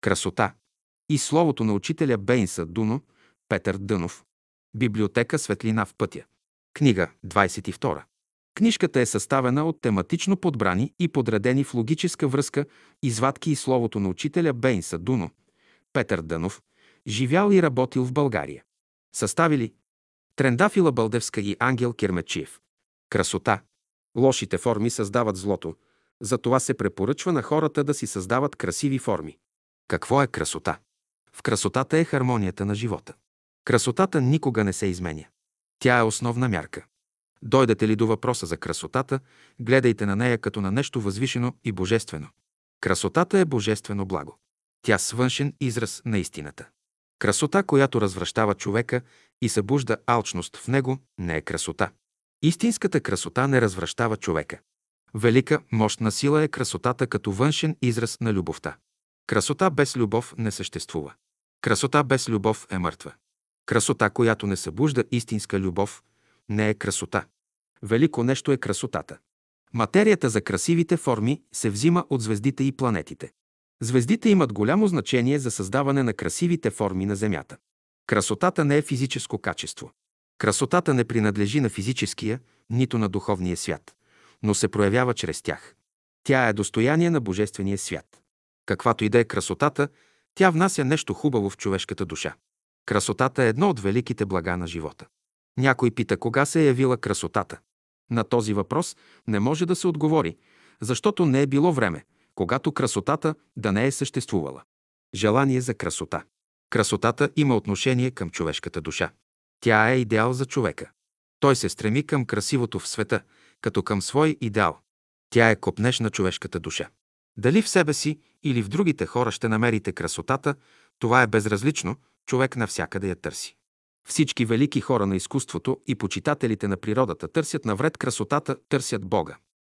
Красота и словото на учителя Бейнса Дуно, Петър Дънов. Библиотека Светлина в пътя. Книга 22. Книжката е съставена от тематично подбрани и подредени в логическа връзка извадки и словото на учителя Бейнса Дуно, Петър Дънов, живял и работил в България. Съставили Трендафила Бълдевска и Ангел Кирмечиев. Красота. Лошите форми създават злото, затова се препоръчва на хората да си създават красиви форми. Какво е красота? В красотата е хармонията на живота. Красотата никога не се изменя. Тя е основна мярка. Дойдете ли до въпроса за красотата, гледайте на нея като на нещо възвишено и божествено. Красотата е божествено благо. Тя с външен израз на истината. Красота, която развращава човека и събужда алчност в него, не е красота. Истинската красота не развращава човека. Велика, мощна сила е красотата като външен израз на любовта. Красота без любов не съществува. Красота без любов е мъртва. Красота, която не събужда истинска любов, не е красота. Велико нещо е красотата. Материята за красивите форми се взима от звездите и планетите. Звездите имат голямо значение за създаване на красивите форми на Земята. Красотата не е физическо качество. Красотата не принадлежи на физическия, нито на духовния свят, но се проявява чрез тях. Тя е достояние на Божествения свят. Каквато и да е красотата, тя внася нещо хубаво в човешката душа. Красотата е едно от великите блага на живота. Някой пита кога се е явила красотата. На този въпрос не може да се отговори, защото не е било време, когато красотата да не е съществувала. Желание за красота. Красотата има отношение към човешката душа. Тя е идеал за човека. Той се стреми към красивото в света, като към свой идеал. Тя е копнеж на човешката душа. Дали в себе си или в другите хора ще намерите красотата, това е безразлично, човек навсякъде я търси. Всички велики хора на изкуството и почитателите на природата търсят навред красотата, търсят Бога.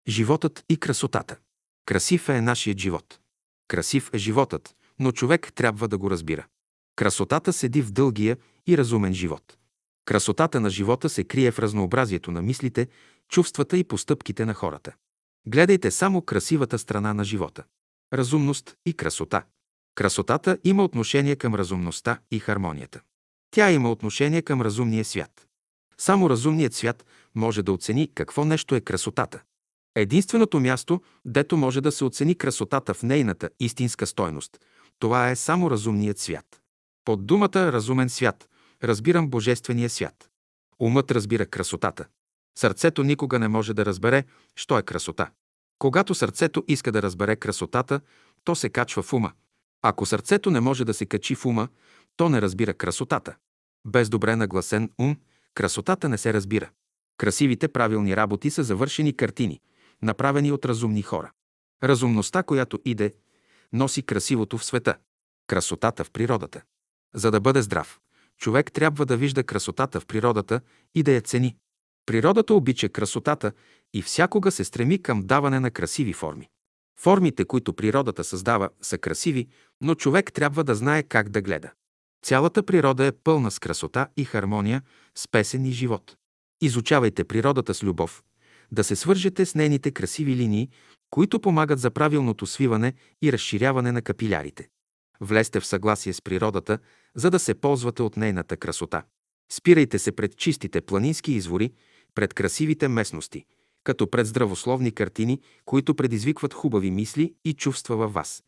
Животът и красотата. Красив е нашият живот. Красив е животът, но човек трябва да го разбира. Красотата седи в дългия и разумен живот. Красотата на живота се крие в разнообразието на мислите, чувствата и постъпките на хората. Гледайте само красивата страна на живота. Разумност и красота. Красотата има отношение към разумността и хармонията. Тя има отношение към разумния свят. Само разумният свят може да оцени какво нещо е красотата. Единственото място, дето може да се оцени красотата в нейната истинска стойност, това е само разумният свят. Под думата разумен свят разбирам Божествения свят. Умът разбира красотата. Сърцето никога не може да разбере, що е красота. Когато сърцето иска да разбере красотата, то се качва в ума. Ако сърцето не може да се качи в ума, то не разбира красотата. Без добре нагласен ум, красотата не се разбира. Красивите правилни работи са завършени картини, направени от разумни хора. Разумността, която иде, носи красивото в света, красотата в природата. За да бъде здрав, човек трябва да вижда красотата в природата и да я цени. Природата обича красотата и всякога се стреми към даване на красиви форми. Формите, които природата създава, са красиви, но човек трябва да знае как да гледа. Цялата природа е пълна с красота и хармония, с песен и живот. Изучавайте природата с любов, да се свържете с нейните красиви линии, които помагат за правилното свиване и разширяване на капилярите. Влезте в съгласие с природата, за да се ползвате от нейната красота. Спирайте се пред чистите планински извори, пред красивите местности, като пред здравословни картини, които предизвикват хубави мисли и чувства във вас.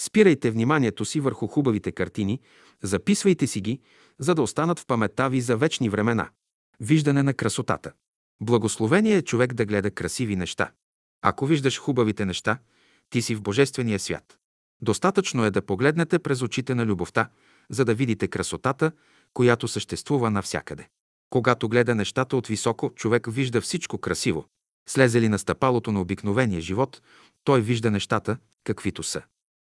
Спирайте вниманието си върху хубавите картини, записвайте си ги, за да останат в паметта ви за вечни времена. Виждане на красотата. Благословение е човек да гледа красиви неща. Ако виждаш хубавите неща, ти си в Божествения свят. Достатъчно е да погледнете през очите на любовта, за да видите красотата, която съществува навсякъде. Когато гледа нещата от високо, човек вижда всичко красиво. Слезе ли на стъпалото на обикновения живот, той вижда нещата, каквито са.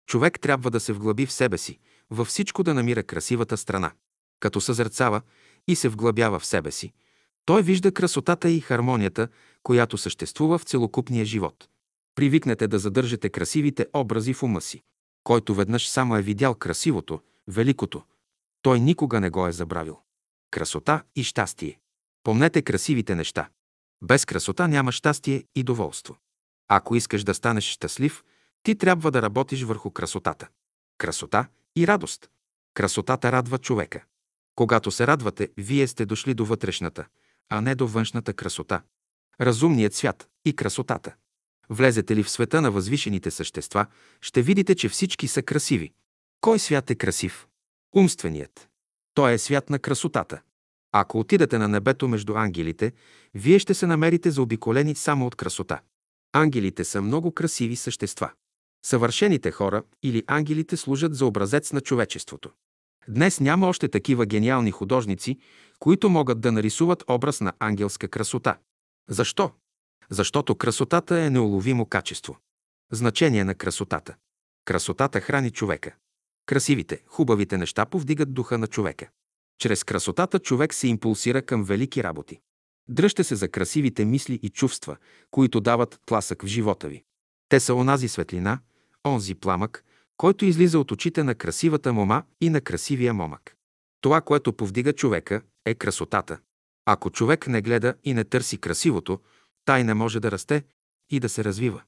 Човек трябва да се вглъби в себе си, във всичко да намира красивата страна. Като съзерцава и се вглъбява в себе си, той вижда красотата и хармонията, която съществува в целокупния живот. Привикнете да задържате красивите образи в ума си. Който веднъж само е видял красивото, великото, той никога не го е забравил. Красота и щастие. Помнете красивите неща. Без красота няма щастие и доволство. Ако искаш да станеш щастлив, ти трябва да работиш върху красотата. красота и радост. Красотата радва човека. Когато се радвате, вие сте дошли до вътрешната, а не до външната красота. Разумният свят и красотата. Влезете ли в света на възвишените същества, ще видите, че всички са красиви. Кой свят е красив? Умственият. Той е свят на красотата. Ако отидете на небето между ангелите, вие ще се намерите заобиколени само от красота. Ангелите са много красиви същества. Съвършените хора или ангелите служат за образец на човечеството. Днес няма още такива гениални художници, които могат да нарисуват образ на ангелска красота. Защо? Защото красотата е неуловимо качество. Значение на красотата. Красотата храни човека. Красивите, хубавите неща повдигат духа на човека. Чрез красотата човек се импулсира към велики работи. Дръжте се за красивите мисли и чувства, които дават тласък в живота ви. Те са онази светлина, онзи пламък, който излиза от очите на красивата мома и на красивия момък. Това, което повдига човека, е красотата. Ако човек не гледа и не търси красивото, той не може да расте и да се развива.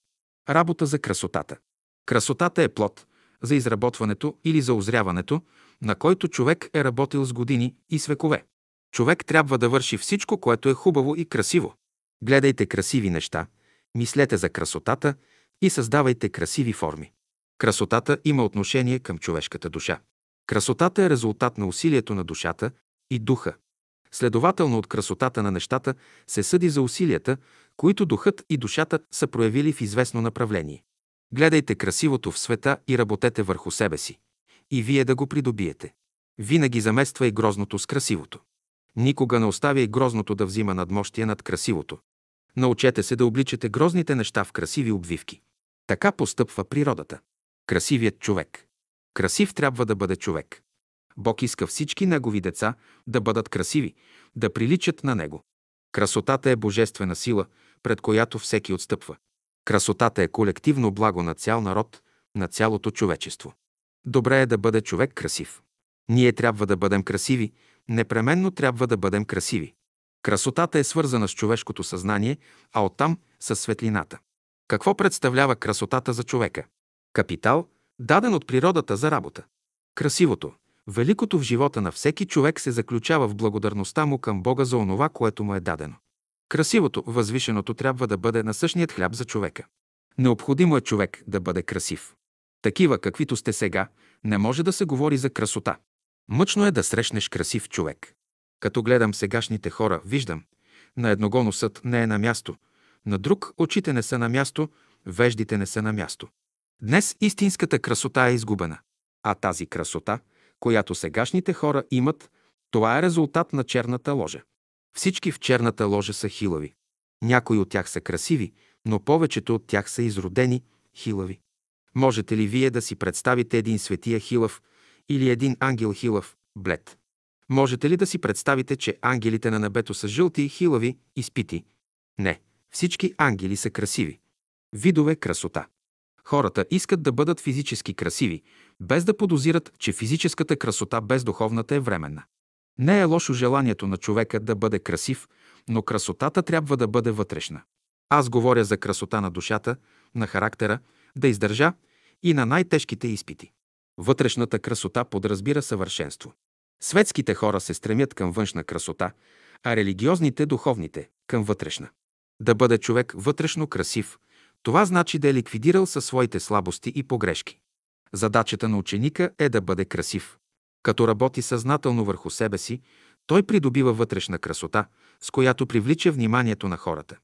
Работа за красотата. Красотата е плод за изработването или за озряването, на който човек е работил с години и с векове. Човек трябва да върши всичко, което е хубаво и красиво. Гледайте красиви неща, мислете за красотата и създавайте красиви форми. Красотата има отношение към човешката душа. Красотата е резултат на усилието на душата и духа. Следователно от красотата на нещата се съди за усилията, които духът и душата са проявили в известно направление. Гледайте красивото в света и работете върху себе си. И вие да го придобиете. Винаги замествай грозното с красивото. Никога не оставяй грозното да взима надмощие над красивото. Научете се да обличате грозните неща в красиви обвивки. Така постъпва природата. Красивият човек. Красив трябва да бъде човек. Бог иска всички негови деца да бъдат красиви, да приличат на него. Красотата е божествена сила, пред която всеки отстъпва. Красотата е колективно благо на цял народ, на цялото човечество. Добре е да бъде човек красив. Ние трябва да бъдем красиви, непременно трябва да бъдем красиви. Красотата е свързана с човешкото съзнание, а оттам с светлината. Какво представлява красотата за човека? Капитал, даден от природата за работа. Красивото, великото в живота на всеки човек се заключава в благодарността му към Бога за онова, което му е дадено. Красивото, възвишеното трябва да бъде насъщният хляб за човека. Необходимо е човек да бъде красив. Такива, каквито сте сега, не може да се говори за красота. Мъчно е да срещнеш красив човек. Като гледам сегашните хора, виждам, на едного носът не е на място, на друг очите не са на място, веждите не са на място. Днес истинската красота е изгубена. А тази красота, която сегашните хора имат, това е резултат на черната ложа. Всички в черната ложа са хилави. Някои от тях са красиви, но повечето от тях са изродени хилави. Можете ли вие да си представите един светия хилав или един ангел хилав, блед? Можете ли да си представите, че ангелите на небето са жълти, хилави, изпити? Не, всички ангели са красиви. Видове красота. Хората искат да бъдат физически красиви, без да подозират, че физическата красота без духовната е временна. Не е лошо желанието на човека да бъде красив, но красотата трябва да бъде вътрешна. Аз говоря за красота на душата, на характера, да издържа и на най-тежките изпити. Вътрешната красота подразбира съвършенство. Светските хора се стремят към външна красота, а религиозните, духовните, към вътрешна. Да бъде човек вътрешно красив, това значи да е ликвидирал със своите слабости и погрешки. Задачата на ученика е да бъде красив. Като работи съзнателно върху себе си, той придобива вътрешна красота, с която привлича вниманието на хората.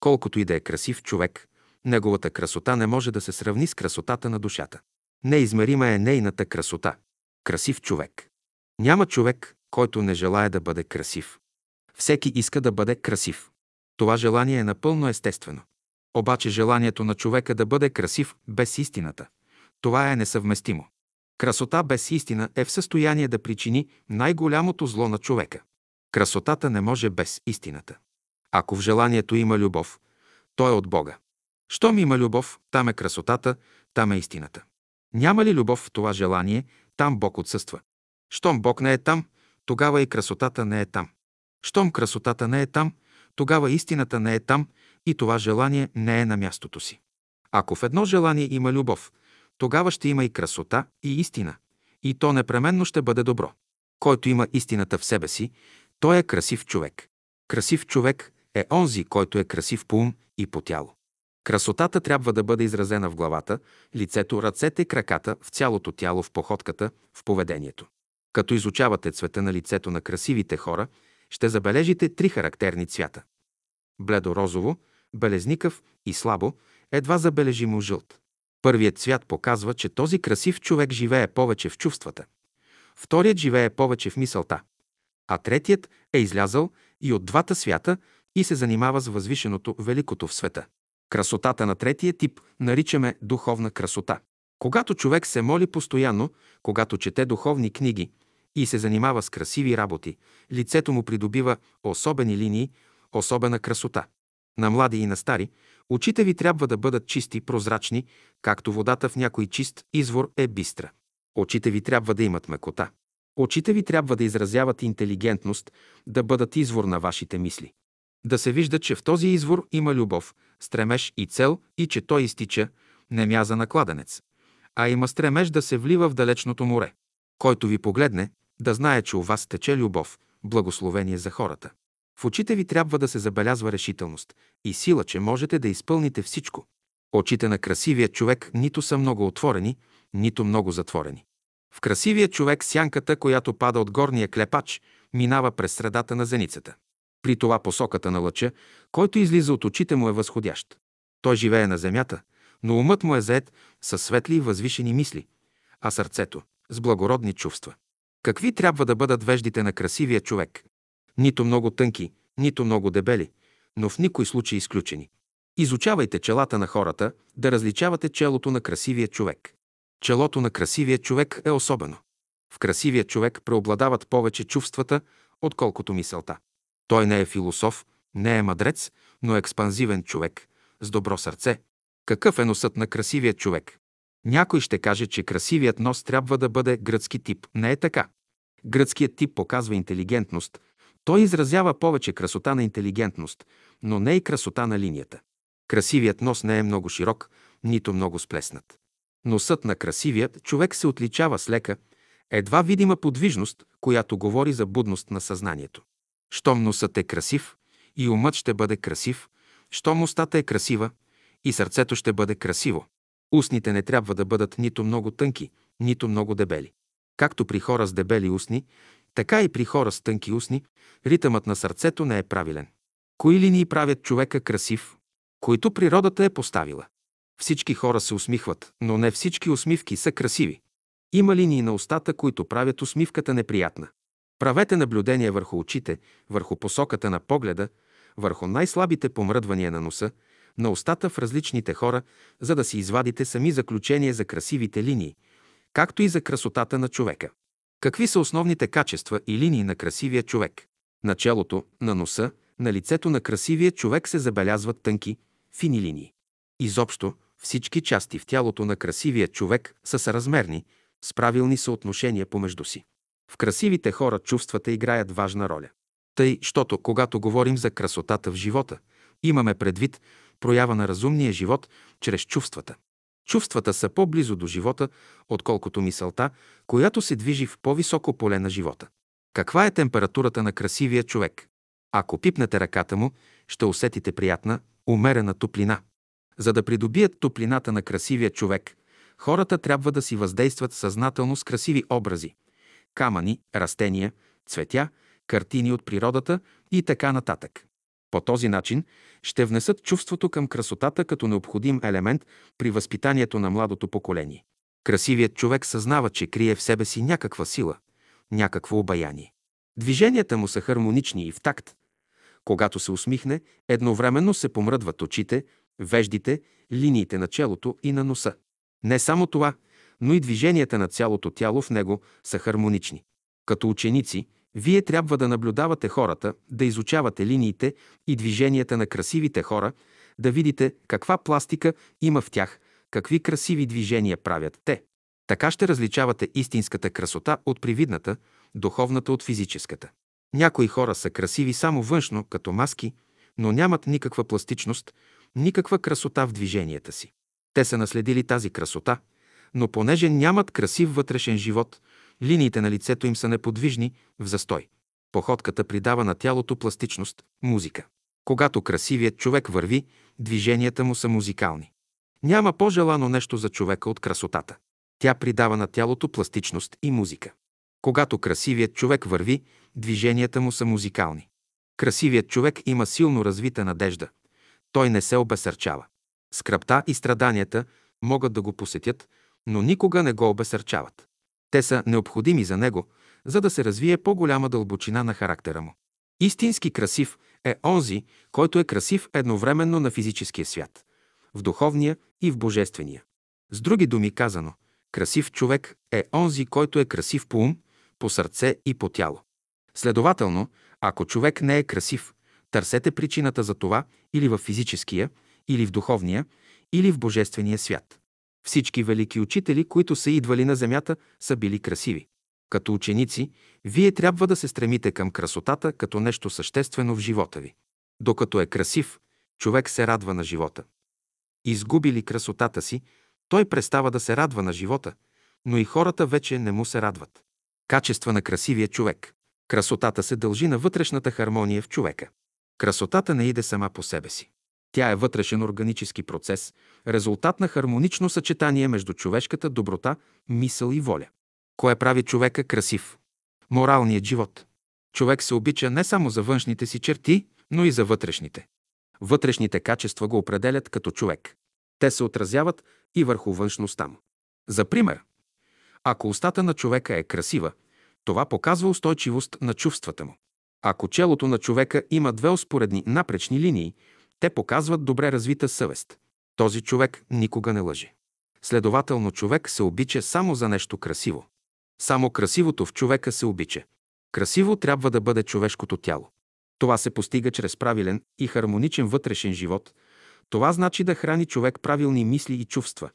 Колкото и да е красив човек, неговата красота не може да се сравни с красотата на душата. Неизмерима е нейната красота. Красив човек. Няма човек, който не желае да бъде красив. Всеки иска да бъде красив. Това желание е напълно естествено. Обаче желанието на човека да бъде красив без истината, това е несъвместимо. Красота без истина е в състояние да причини най-голямото зло на човека. Красотата не може без истината. Ако в желанието има любов, то е от Бога. Щом има любов, там е красотата, там е истината. Няма ли любов в това желание, там Бог отсъства. Щом Бог не е там, тогава и красотата не е там. Щом красотата не е там, тогава истината не е там и това желание не е на мястото си. Ако в едно желание има любов, тогава ще има и красота, и истина. И то непременно ще бъде добро. Който има истината в себе си, той е красив човек. Красив човек е онзи, който е красив по ум и по тяло. Красотата трябва да бъде изразена в главата, лицето, ръцете, краката, в цялото тяло, в походката, в поведението. Като изучавате цвета на лицето на красивите хора, ще забележите три характерни цвята. Бледорозово, белезникав и слабо, едва забележимо жълт. Първият цвят показва, че този красив човек живее повече в чувствата. Вторият живее повече в мисълта. А третият е излязъл и от двата свята и се занимава с възвишеното, великото в света. Красотата на третия тип наричаме духовна красота. Когато човек се моли постоянно, когато чете духовни книги и се занимава с красиви работи, лицето му придобива особени линии, особена красота. На млади и на стари, очите ви трябва да бъдат чисти, прозрачни, както водата в някой чист извор е бистра. Очите ви трябва да имат мекота. Очите ви трябва да изразяват интелигентност, да бъдат извор на вашите мисли. Да се вижда, че в този извор има любов, стремеж и цел и че той изтича, не мяза на кладенец, а има стремеж да се влива в далечното море. Който ви погледне, да знае, че у вас тече любов, благословение за хората. В очите ви трябва да се забелязва решителност и сила, че можете да изпълните всичко. Очите на красивия човек нито са много отворени, нито много затворени. В красивия човек сянката, която пада от горния клепач, минава през средата на зеницата. При това посоката на лъча, който излиза от очите му е възходящ. Той живее на земята, но умът му е зает със светли и възвишени мисли, а сърцето – с благородни чувства. Какви трябва да бъдат веждите на красивия човек? Нито много тънки, нито много дебели, но в никой случай изключени. Изучавайте челата на хората, да различавате челото на красивия човек. Челото на красивия човек е особено. В красивия човек преобладават повече чувствата, отколкото мисълта. Той не е философ, не е мъдрец, но е експанзивен човек, с добро сърце. Какъв е носът на красивия човек? Някой ще каже, че красивият нос трябва да бъде гръцки тип. Не е така. Гръцкият тип показва интелигентност. Той изразява повече красота на интелигентност, но не и красота на линията. Красивият нос не е много широк, нито много сплеснат. Носът на красивият човек се отличава с лека, едва видима подвижност, която говори за будност на съзнанието. Щом носът е красив, и умът ще бъде красив, щом устата е красива, и сърцето ще бъде красиво. Устните не трябва да бъдат нито много тънки, нито много дебели. Както при хора с дебели устни, така и при хора с тънки устни, ритъмът на сърцето не е правилен. Кои линии правят човека красив, които природата е поставила? Всички хора се усмихват, но не всички усмивки са красиви. Има линии на устата, които правят усмивката неприятна. Правете наблюдение върху очите, върху посоката на погледа, върху най-слабите помръдвания на носа, на устата в различните хора, за да си извадите сами заключения за красивите линии, както и за красотата на човека. Какви са основните качества и линии на красивия човек? На челото, на носа, на лицето на красивия човек се забелязват тънки, фини линии. Изобщо, всички части в тялото на красивия човек са съразмерни, с правилни съотношения помежду си. В красивите хора чувствата играят важна роля. Тъй, щото когато говорим за красотата в живота, имаме предвид проява на разумния живот чрез чувствата. Чувствата са по-близо до живота, отколкото мисълта, която се движи в по-високо поле на живота. Каква е температурата на красивия човек? Ако пипнете ръката му, ще усетите приятна, умерена топлина. За да придобият топлината на красивия човек, хората трябва да си въздействат съзнателно с красиви образи – камъни, растения, цветя, картини от природата и така нататък. По този начин ще внесат чувството към красотата като необходим елемент при възпитанието на младото поколение. Красивият човек съзнава, че крие в себе си някаква сила, някакво обаяние. Движенията му са хармонични и в такт. Когато се усмихне, едновременно се помръдват очите, веждите, линиите на челото и на носа. Не само това, но и движенията на цялото тяло в него са хармонични. Като ученици, вие трябва да наблюдавате хората, да изучавате линиите и движенията на красивите хора, да видите каква пластика има в тях, какви красиви движения правят те. Така ще различавате истинската красота от привидната, духовната от физическата. Някои хора са красиви само външно, като маски, но нямат никаква пластичност, никаква красота в движенията си. Те са наследили тази красота, но понеже нямат красив вътрешен живот, линиите на лицето им са неподвижни, в застой. Походката придава на тялото пластичност, музика. Когато красивият човек върви, движенията му са музикални. Няма по-желано нещо за човека от красотата. Тя придава на тялото пластичност и музика. Когато красивият човек върви, движенията му са музикални. Красивият човек има силно развита надежда. Той не се обесърчава. Скръбта и страданията могат да го посетят, но никога не го обесърчават. Те са необходими за него, за да се развие по-голяма дълбочина на характера му. Истински красив е онзи, който е красив едновременно на физическия свят, в духовния и в божествения. С други думи казано, красив човек е онзи, който е красив по ум, по сърце и по тяло. Следователно, ако човек не е красив, търсете причината за това или в физическия, или в духовния, или в божествения свят. Всички велики учители, които са идвали на земята, са били красиви. Като ученици, вие трябва да се стремите към красотата като нещо съществено в живота ви. Докато е красив, човек се радва на живота. Изгуби ли красотата си, той престава да се радва на живота, но и хората вече не му се радват. Качества на красивия човек. Красотата се дължи на вътрешната хармония в човека. Красотата не иде сама по себе си. Тя е вътрешен органически процес, резултат на хармонично съчетание между човешката доброта, мисъл и воля. Кое прави човека красив? Моралният живот. Човек се обича не само за външните си черти, но и за вътрешните. Вътрешните качества го определят като човек. Те се отразяват и върху външността му. За пример, ако устата на човека е красива, това показва устойчивост на чувствата му. Ако челото на човека има две успоредни напречни линии, те показват добре развита съвест. Този човек никога не лъже. Следователно, човек се обича само за нещо красиво. Само красивото в човека се обича. Красиво трябва да бъде човешкото тяло. Това се постига чрез правилен и хармоничен вътрешен живот. Това значи да храни човек правилни мисли и чувства,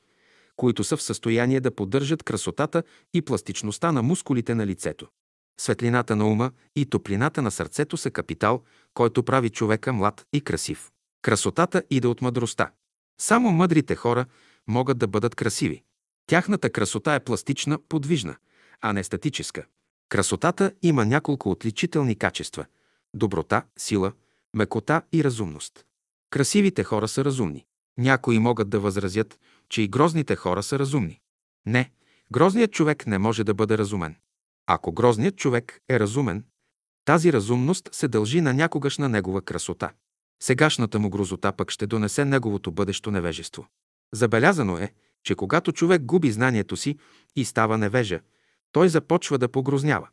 които са в състояние да поддържат красотата и пластичността на мускулите на лицето. Светлината на ума и топлината на сърцето са капитал, който прави човека млад и красив. Красотата иде от мъдростта. Само мъдрите хора могат да бъдат красиви. Тяхната красота е пластична, подвижна, а не статическа. Красотата има няколко отличителни качества – доброта, сила, мекота и разумност. Красивите хора са разумни. Някои могат да възразят, че и грозните хора са разумни. Не, грозният човек не може да бъде разумен. Ако грозният човек е разумен, тази разумност се дължи на някогашна негова красота. Сегашната му грозота пък ще донесе неговото бъдещо невежество. Забелязано е, че когато човек губи знанието си и става невежа, той започва да погрознява.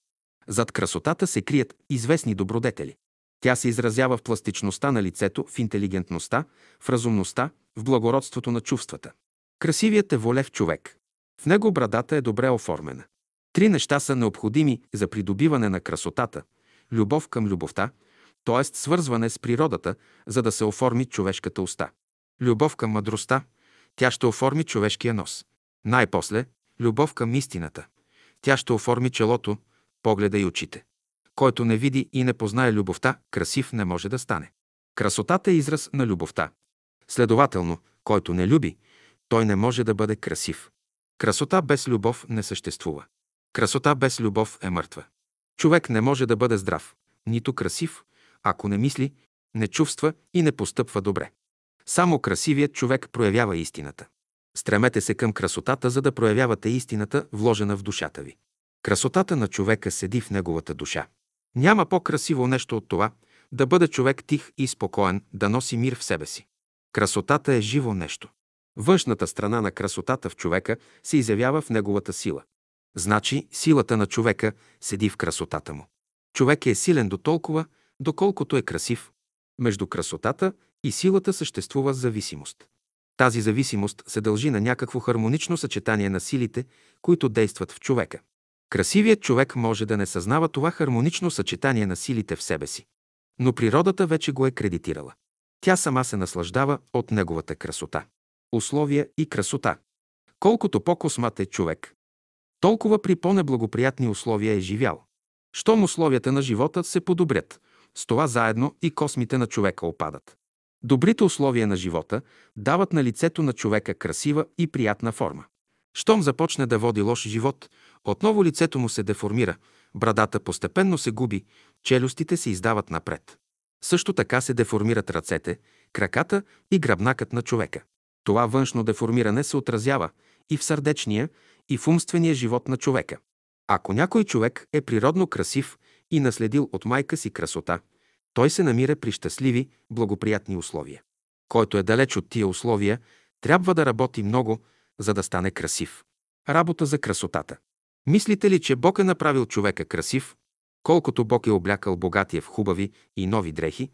Зад красотата се крият известни добродетели. Тя се изразява в пластичността на лицето, в интелигентността, в разумността, в благородството на чувствата. Красивият е волев човек. В него брадата е добре оформена. Три неща са необходими за придобиване на красотата – любов към любовта, т.е. свързване с природата, за да се оформи човешката уста. Любов към мъдростта, тя ще оформи човешкия нос. Най-после – любов към истината. Тя ще оформи челото, погледа и очите. Който не види и не познае любовта, красив не може да стане. Красотата е израз на любовта. Следователно, който не люби, той не може да бъде красив. Красота без любов не съществува. Красота без любов е мъртва. Човек не може да бъде здрав, нито красив, ако не мисли, не чувства и не постъпва добре. Само красивият човек проявява истината. Стремете се към красотата, за да проявявате истината, вложена в душата ви. Красотата на човека седи в неговата душа. Няма по-красиво нещо от това да бъде човек тих и спокоен, да носи мир в себе си. Красотата е живо нещо. Външната страна на красотата в човека се изявява в неговата сила. Значи силата на човека седи в красотата му. Човек е силен дотолкова, доколкото е красив. Между красотата и силата съществува зависимост. Тази зависимост се дължи на някакво хармонично съчетание на силите, които действат в човека. Красивият човек може да не съзнава това хармонично съчетание на силите в себе си. Но природата вече го е кредитирала. Тя сама се наслаждава от неговата красота. Условия и красота. Колкото по-космат е човек, толкова при по-неблагоприятни условия е живял. Щом условията на живота се подобрят, с това заедно и космите на човека опадат. Добрите условия на живота дават на лицето на човека красива и приятна форма. Щом започне да води лош живот, отново лицето му се деформира, брадата постепенно се губи, челюстите се издават напред. Също така се деформират ръцете, краката и гръбнакът на човека. Това външно деформиране се отразява и в сърдечния, и в умствения живот на човека. Ако някой човек е природно красив и наследил от майка си красота, той се намира при щастливи, благоприятни условия. Който е далеч от тия условия, трябва да работи много, за да стане красив. Работа за красотата. Мислите ли, че Бог е направил човека красив? Колкото Бог е облякал богатия в хубави и нови дрехи,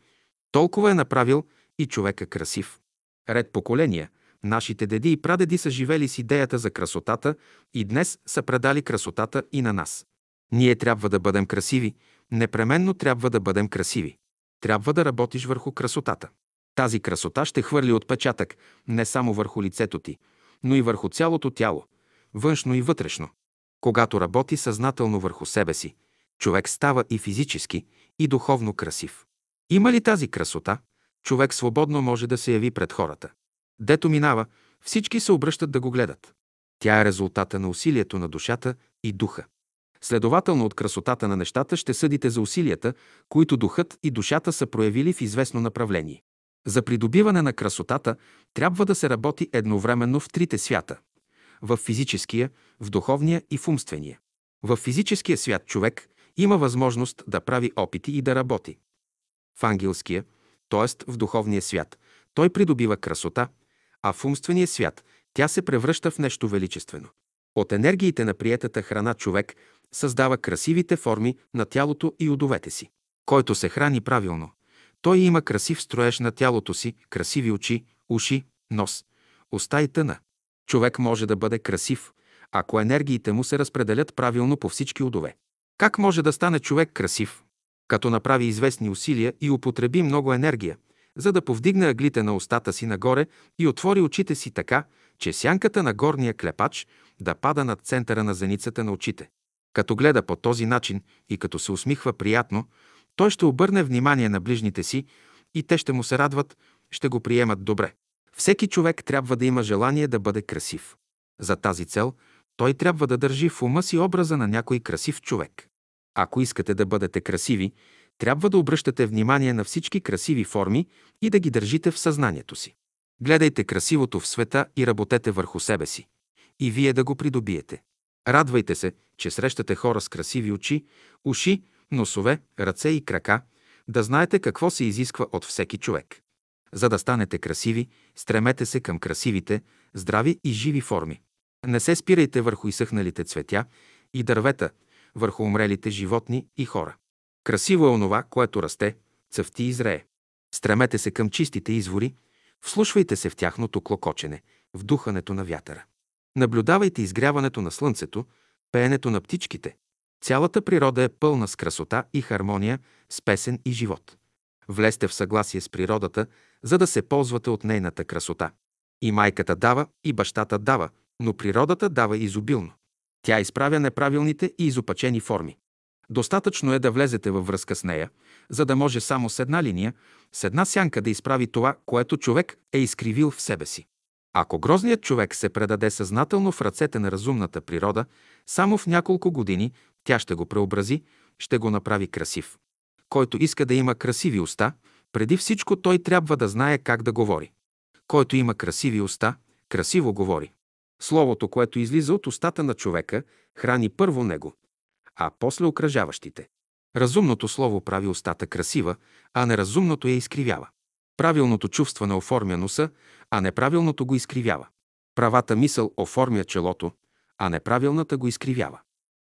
толкова е направил и човека красив. Ред поколения, нашите деди и прадеди са живели с идеята за красотата и днес са предали красотата и на нас. Ние трябва да бъдем красиви, непременно трябва да бъдем красиви. Трябва да работиш върху красотата. Тази красота ще хвърли отпечатък не само върху лицето ти, но и върху цялото тяло, външно и вътрешно. Когато работи съзнателно върху себе си, човек става и физически, и духовно красив. Има ли тази красота, човек свободно може да се яви пред хората. Дето минава, всички се обръщат да го гледат. Тя е резултата на усилието на душата и духа. Следователно от красотата на нещата ще съдите за усилията, които духът и душата са проявили в известно направление. За придобиване на красотата трябва да се работи едновременно в трите свята – в физическия, в духовния и в умствения. В физическия свят човек има възможност да прави опити и да работи. В ангелския, т.е. в духовния свят, той придобива красота, а в умствения свят тя се превръща в нещо величествено. От енергиите на приетата храна човек създава красивите форми на тялото и удовете си. Който се храни правилно, той има красив строеж на тялото си, красиви очи, уши, нос, уста и тъна. Човек може да бъде красив, ако енергиите му се разпределят правилно по всички удове. Как може да стане човек красив? Като направи известни усилия и употреби много енергия, за да повдигне ъглите на устата си нагоре и отвори очите си така, че сянката на горния клепач да пада над центъра на зеницата на очите. Като гледа по този начин и като се усмихва приятно, той ще обърне внимание на ближните си и те ще му се радват, ще го приемат добре. Всеки човек трябва да има желание да бъде красив. За тази цел той трябва да държи в ума си образа на някой красив човек. Ако искате да бъдете красиви, трябва да обръщате внимание на всички красиви форми и да ги държите в съзнанието си. Гледайте красивото в света и работете върху себе си. И вие да го придобиете. Радвайте се, че срещате хора с красиви очи, уши, носове, ръце и крака, да знаете какво се изисква от всеки човек. За да станете красиви, стремете се към красивите, здрави и живи форми. Не се спирайте върху изсъхналите цветя и дървета, върху умрелите животни и хора. Красиво е онова, което расте, цъфти и зрее. Стремете се към чистите извори, вслушвайте се в тяхното клокочене, в духането на вятъра. Наблюдавайте изгряването на слънцето, пеенето на птичките. Цялата природа е пълна с красота и хармония, с песен и живот. Влезте в съгласие с природата, за да се ползвате от нейната красота. И майката дава, и бащата дава, но природата дава изобилно. Тя изправя неправилните и изопачени форми. Достатъчно е да влезете във връзка с нея, за да може само с една линия, с една сянка да изправи това, което човек е изкривил в себе си. Ако грозният човек се предаде съзнателно в ръцете на разумната природа, само в няколко години тя ще го преобрази, ще го направи красив. Който иска да има красиви уста, преди всичко той трябва да знае как да говори. Който има красиви уста, красиво говори. Словото, което излиза от устата на човека, храни първо него, а после окръжаващите. Разумното слово прави устата красива, а неразумното я изкривява. Правилното чувстване оформя носа, а неправилното го изкривява. Правата мисъл оформя челото, а неправилната го изкривява.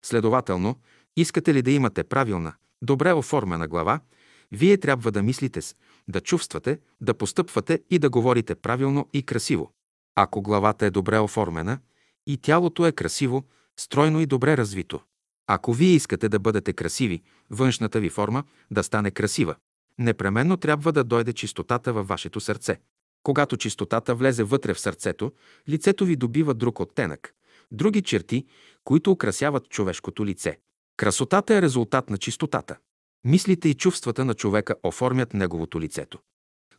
Следователно, искате ли да имате правилна, добре оформена глава, вие трябва да мислите, да чувствате, да постъпвате и да говорите правилно и красиво. Ако главата е добре оформена и тялото е красиво, стройно и добре развито. Ако вие искате да бъдете красиви, външната ви форма да стане красива, непременно трябва да дойде чистотата във вашето сърце. Когато чистотата влезе вътре в сърцето, лицето ви добива друг оттенък, други черти, които украсяват човешкото лице. Красотата е резултат на чистотата. Мислите и чувствата на човека оформят неговото лицето.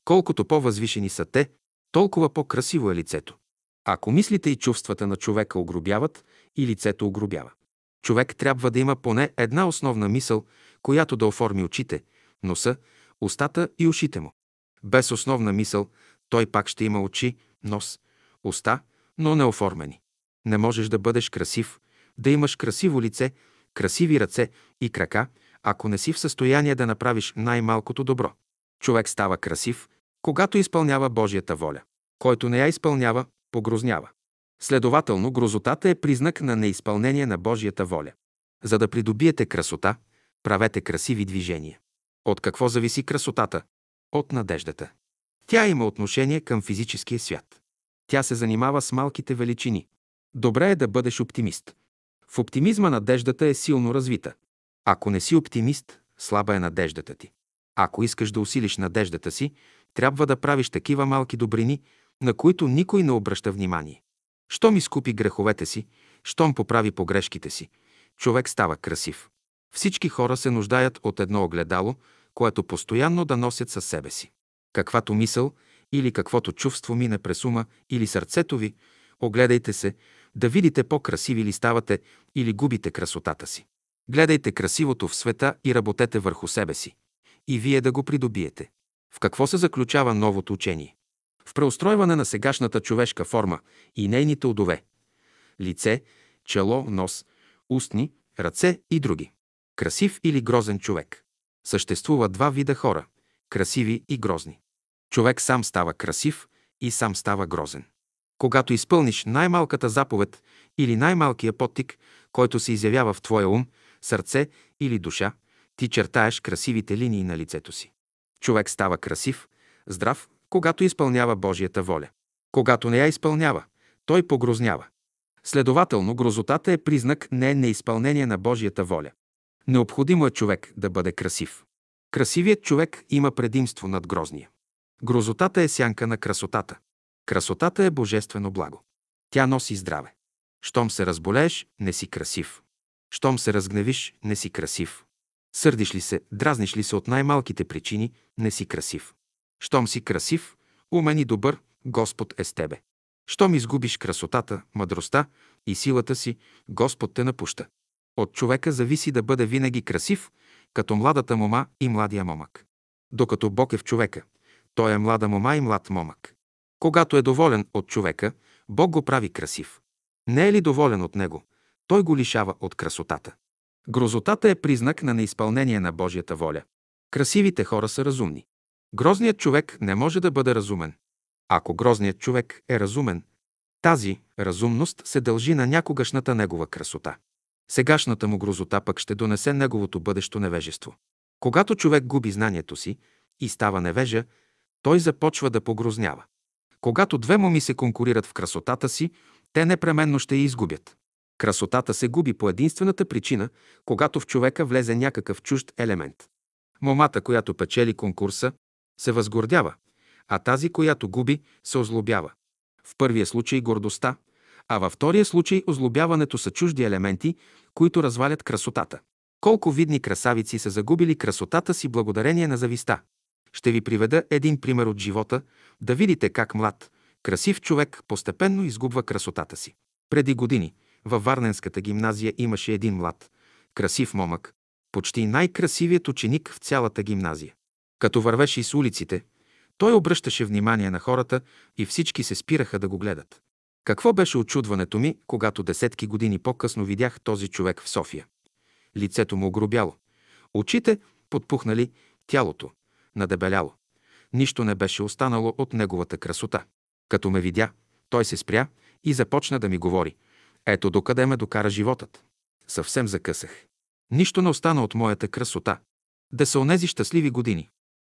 Колкото по-възвишени са те, толкова по-красиво е лицето. Ако мислите и чувствата на човека огробяват, и лицето огробява. Човек трябва да има поне една основна мисъл, която да оформи очите, носа, устата и ушите му. Без основна мисъл той пак ще има очи, нос, уста, но не оформени. Не можеш да бъдеш красив, да имаш красиво лице, красиви ръце и крака, ако не си в състояние да направиш най-малкото добро. Човек става красив, когато изпълнява Божията воля. Който не я изпълнява, погрознява. Следователно, грозотата е признак на неизпълнение на Божията воля. За да придобиете красота, правете красиви движения. От какво зависи красотата? От надеждата. Тя има отношение към физическия свят. Тя се занимава с малките величини. Добре е да бъдеш оптимист. В оптимизма надеждата е силно развита. Ако не си оптимист, слаба е надеждата ти. Ако искаш да усилиш надеждата си, трябва да правиш такива малки добрини, на които никой не обръща внимание. Щом изкупи греховете си, щом поправи погрешките си, човек става красив. Всички хора се нуждаят от едно огледало, което постоянно да носят със себе си. Каквато мисъл или каквото чувство мине през ума или сърцето ви, огледайте се, да видите по-красиви ли ставате или губите красотата си. Гледайте красивото в света и работете върху себе си. И вие да го придобиете. В какво се заключава новото учение? В преустройване на сегашната човешка форма и нейните удове. Лице, чело, нос, устни, ръце и други. Красив или грозен човек. Съществуват два вида хора – красиви и грозни. Човек сам става красив и сам става грозен. Когато изпълниш най-малката заповед или най-малкия подтик, който се изявява в твоя ум, сърце или душа, ти чертаеш красивите линии на лицето си. Човек става красив, здрав, когато изпълнява Божията воля. Когато не я изпълнява, той погрознява. Следователно, грозотата е признак на неизпълнение на Божията воля. Необходимо е човек да бъде красив. Красивият човек има предимство над грозния. Грозотата е сянка на красотата. Красотата е божествено благо. Тя носи здраве. Щом се разболееш, не си красив. Щом се разгневиш, не си красив. Сърдиш ли се, дразниш ли се от най-малките причини, не си красив. Щом си красив, умен и добър, Господ е с тебе. Щом изгубиш красотата, мъдростта и силата си, Господ те напуща. От човека зависи да бъде винаги красив, като младата мома и младия момък. Докато Бог е в човека, той е млада мома и млад момък. Когато е доволен от човека, Бог го прави красив. Не е ли доволен от него, той го лишава от красотата. Грозотата е признак на неизпълнение на Божията воля. Красивите хора са разумни. Грозният човек не може да бъде разумен. Ако грозният човек е разумен, тази разумност се дължи на някогашната негова красота. Сегашната му грозота пък ще донесе неговото бъдещо невежество. Когато човек губи знанието си и става невежа, той започва да погрознява. Когато две моми се конкурират в красотата си, те непременно ще я изгубят. Красотата се губи по единствената причина, когато в човека влезе някакъв чужд елемент. Момата, която печели конкурса, се възгордява, а тази, която губи, се озлобява. В първия случай гордостта, а във втория случай озлобяването са чужди елементи, които развалят красотата. Колко видни красавици са загубили красотата си благодарение на зависта. Ще ви приведа един пример от живота, да видите как млад, красив човек постепенно изгубва красотата си. Преди години във Варненската гимназия имаше един млад, красив момък, почти най-красивият ученик в цялата гимназия. Като вървеше из улиците, той обръщаше внимание на хората и всички се спираха да го гледат. Какво беше очудването ми, когато десетки години по-късно видях този човек в София. Лицето му огробяло, очите подпухнали, тялото надебеляло. Нищо не беше останало от неговата красота. Като ме видя, той се спря и започна да ми говори. Ето докъде ме докара животът. Съвсем закъсах. Нищо не остана от моята красота. Да са онези щастливи години.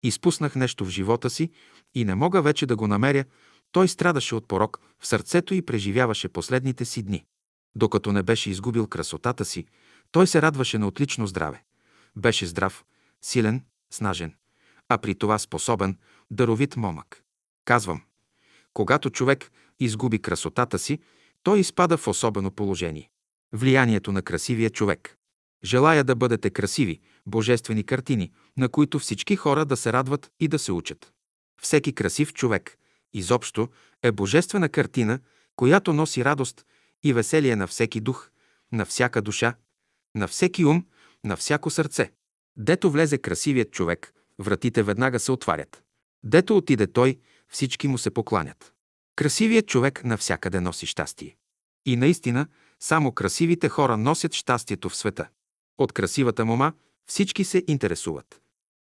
Изпуснах нещо в живота си и не мога вече да го намеря. Той страдаше от порок в сърцето и преживяваше последните си дни. Докато не беше изгубил красотата си, той се радваше на отлично здраве. Беше здрав, силен, снажен, а при това способен, даровит момък. Казвам, когато човек изгуби красотата си, той изпада в особено положение. Влиянието на красивия човек. Желая да бъдете красиви, божествени картини, на които всички хора да се радват и да се учат. Всеки красив човек, изобщо, е божествена картина, която носи радост и веселие на всеки дух, на всяка душа, на всеки ум, на всяко сърце. Дето влезе красивият човек, вратите веднага се отварят. Дето отиде той, всички му се покланят. Красивият човек навсякъде носи щастие. И наистина, само красивите хора носят щастието в света. От красивата мома всички се интересуват.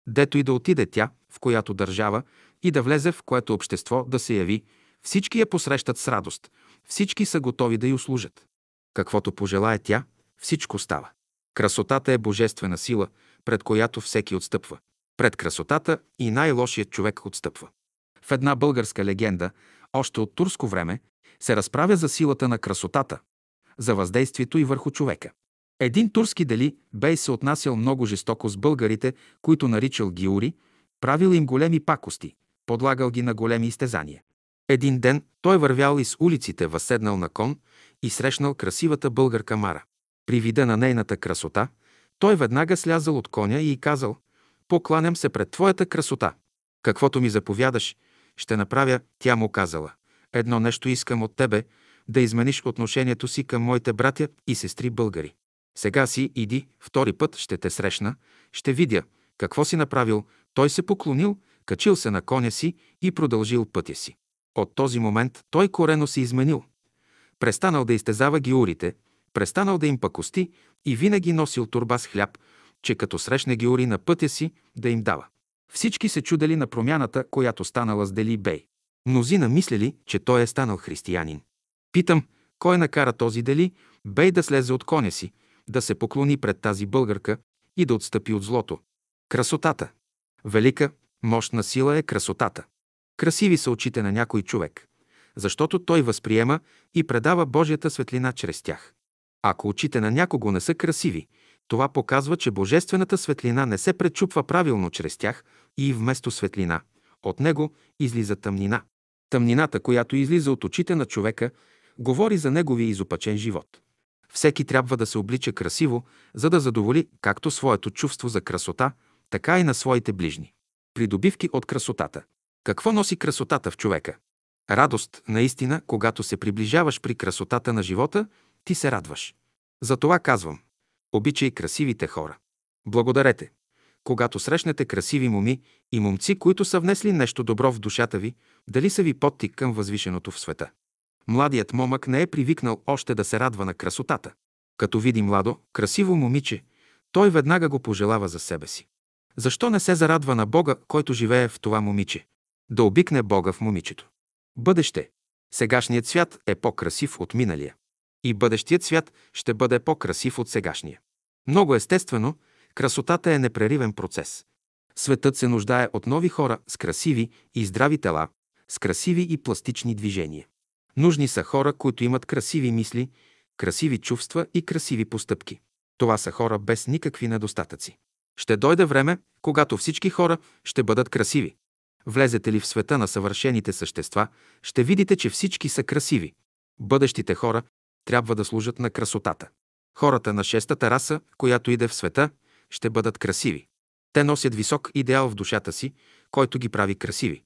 Дето и да отиде тя, в която държава, и да влезе в което общество да се яви, всички я посрещат с радост, всички са готови да й услужат. Каквото пожелае тя, всичко става. Красотата е божествена сила, пред която всеки отстъпва. Пред красотата и най-лошият човек отстъпва. В една българска легенда, още от турско време, се разправя за силата на красотата, за въздействието и върху човека. Един турски дели бей се отнасял много жестоко с българите, които наричал гиури, правил им големи пакости, подлагал ги на големи изтезания. Един ден той вървял из улиците, възседнал на кон и срещнал красивата българка Мара. При вида на нейната красота, той веднага слязал от коня и казал: „Покланям се пред твоята красота. Каквото ми заповядаш, ще направя“, тя му казала. „Едно нещо искам от тебе, да измениш отношението си към моите братя и сестри българи. Сега си иди, втори път ще те срещна, ще видя какво си направил“. Той се поклонил, качил се на коня си и продължил пътя си. От този момент той корено се изменил. Престанал да изтезава гиурите, престанал да им пакости и винаги носил торба с хляб, че като срещне гиури на пътя си, да им дава. Всички се чудели на промяната, която станала с Дели бей. Мнозина мислели, че той е станал християнин. Питам, кой накара този Дели бей да слезе от коня си, да се поклони пред тази българка и да отстъпи от злото? Красотата. Велика, мощна сила е красотата. Красиви са очите на някой човек, защото той възприема и предава Божията светлина чрез тях. Ако очите на някого не са красиви, това показва, че божествената светлина не се пречупва правилно чрез тях и вместо светлина, от него излиза тъмнина. Тъмнината, която излиза от очите на човека, говори за неговия изопачен живот. Всеки трябва да се облича красиво, за да задоволи както своето чувство за красота, така и на своите ближни. Придобивки от красотата. Какво носи красотата в човека? Радост. Наистина, когато се приближаваш при красотата на живота, ти се радваш. Затова казвам: обичай красивите хора. Благодарете. Когато срещнете красиви моми и момци, които са внесли нещо добро в душата ви, дали са ви подтик към възвишеното в света. Младият момък не е привикнал още да се радва на красотата. Като види младо, красиво момиче, той веднага го пожелава за себе си. Защо не се зарадва на Бога, който живее в това момиче? Да обикне Бога в момичето. Бъдеще. Сегашният свят е по-красив от миналия. И бъдещият свят ще бъде по-красив от сегашния. Много естествено, красотата е непреривен процес. Светът се нуждае от нови хора с красиви и здрави тела, с красиви и пластични движения. Нужни са хора, които имат красиви мисли, красиви чувства и красиви постъпки. Това са хора без никакви недостатъци. Ще дойде време, когато всички хора ще бъдат красиви. Влезете ли в света на съвършените същества, ще видите, че всички са красиви. Бъдещите хора трябва да служат на красотата. Хората на шестата раса, която иде в света, ще бъдат красиви. Те носят висок идеал в душата си, който ги прави красиви.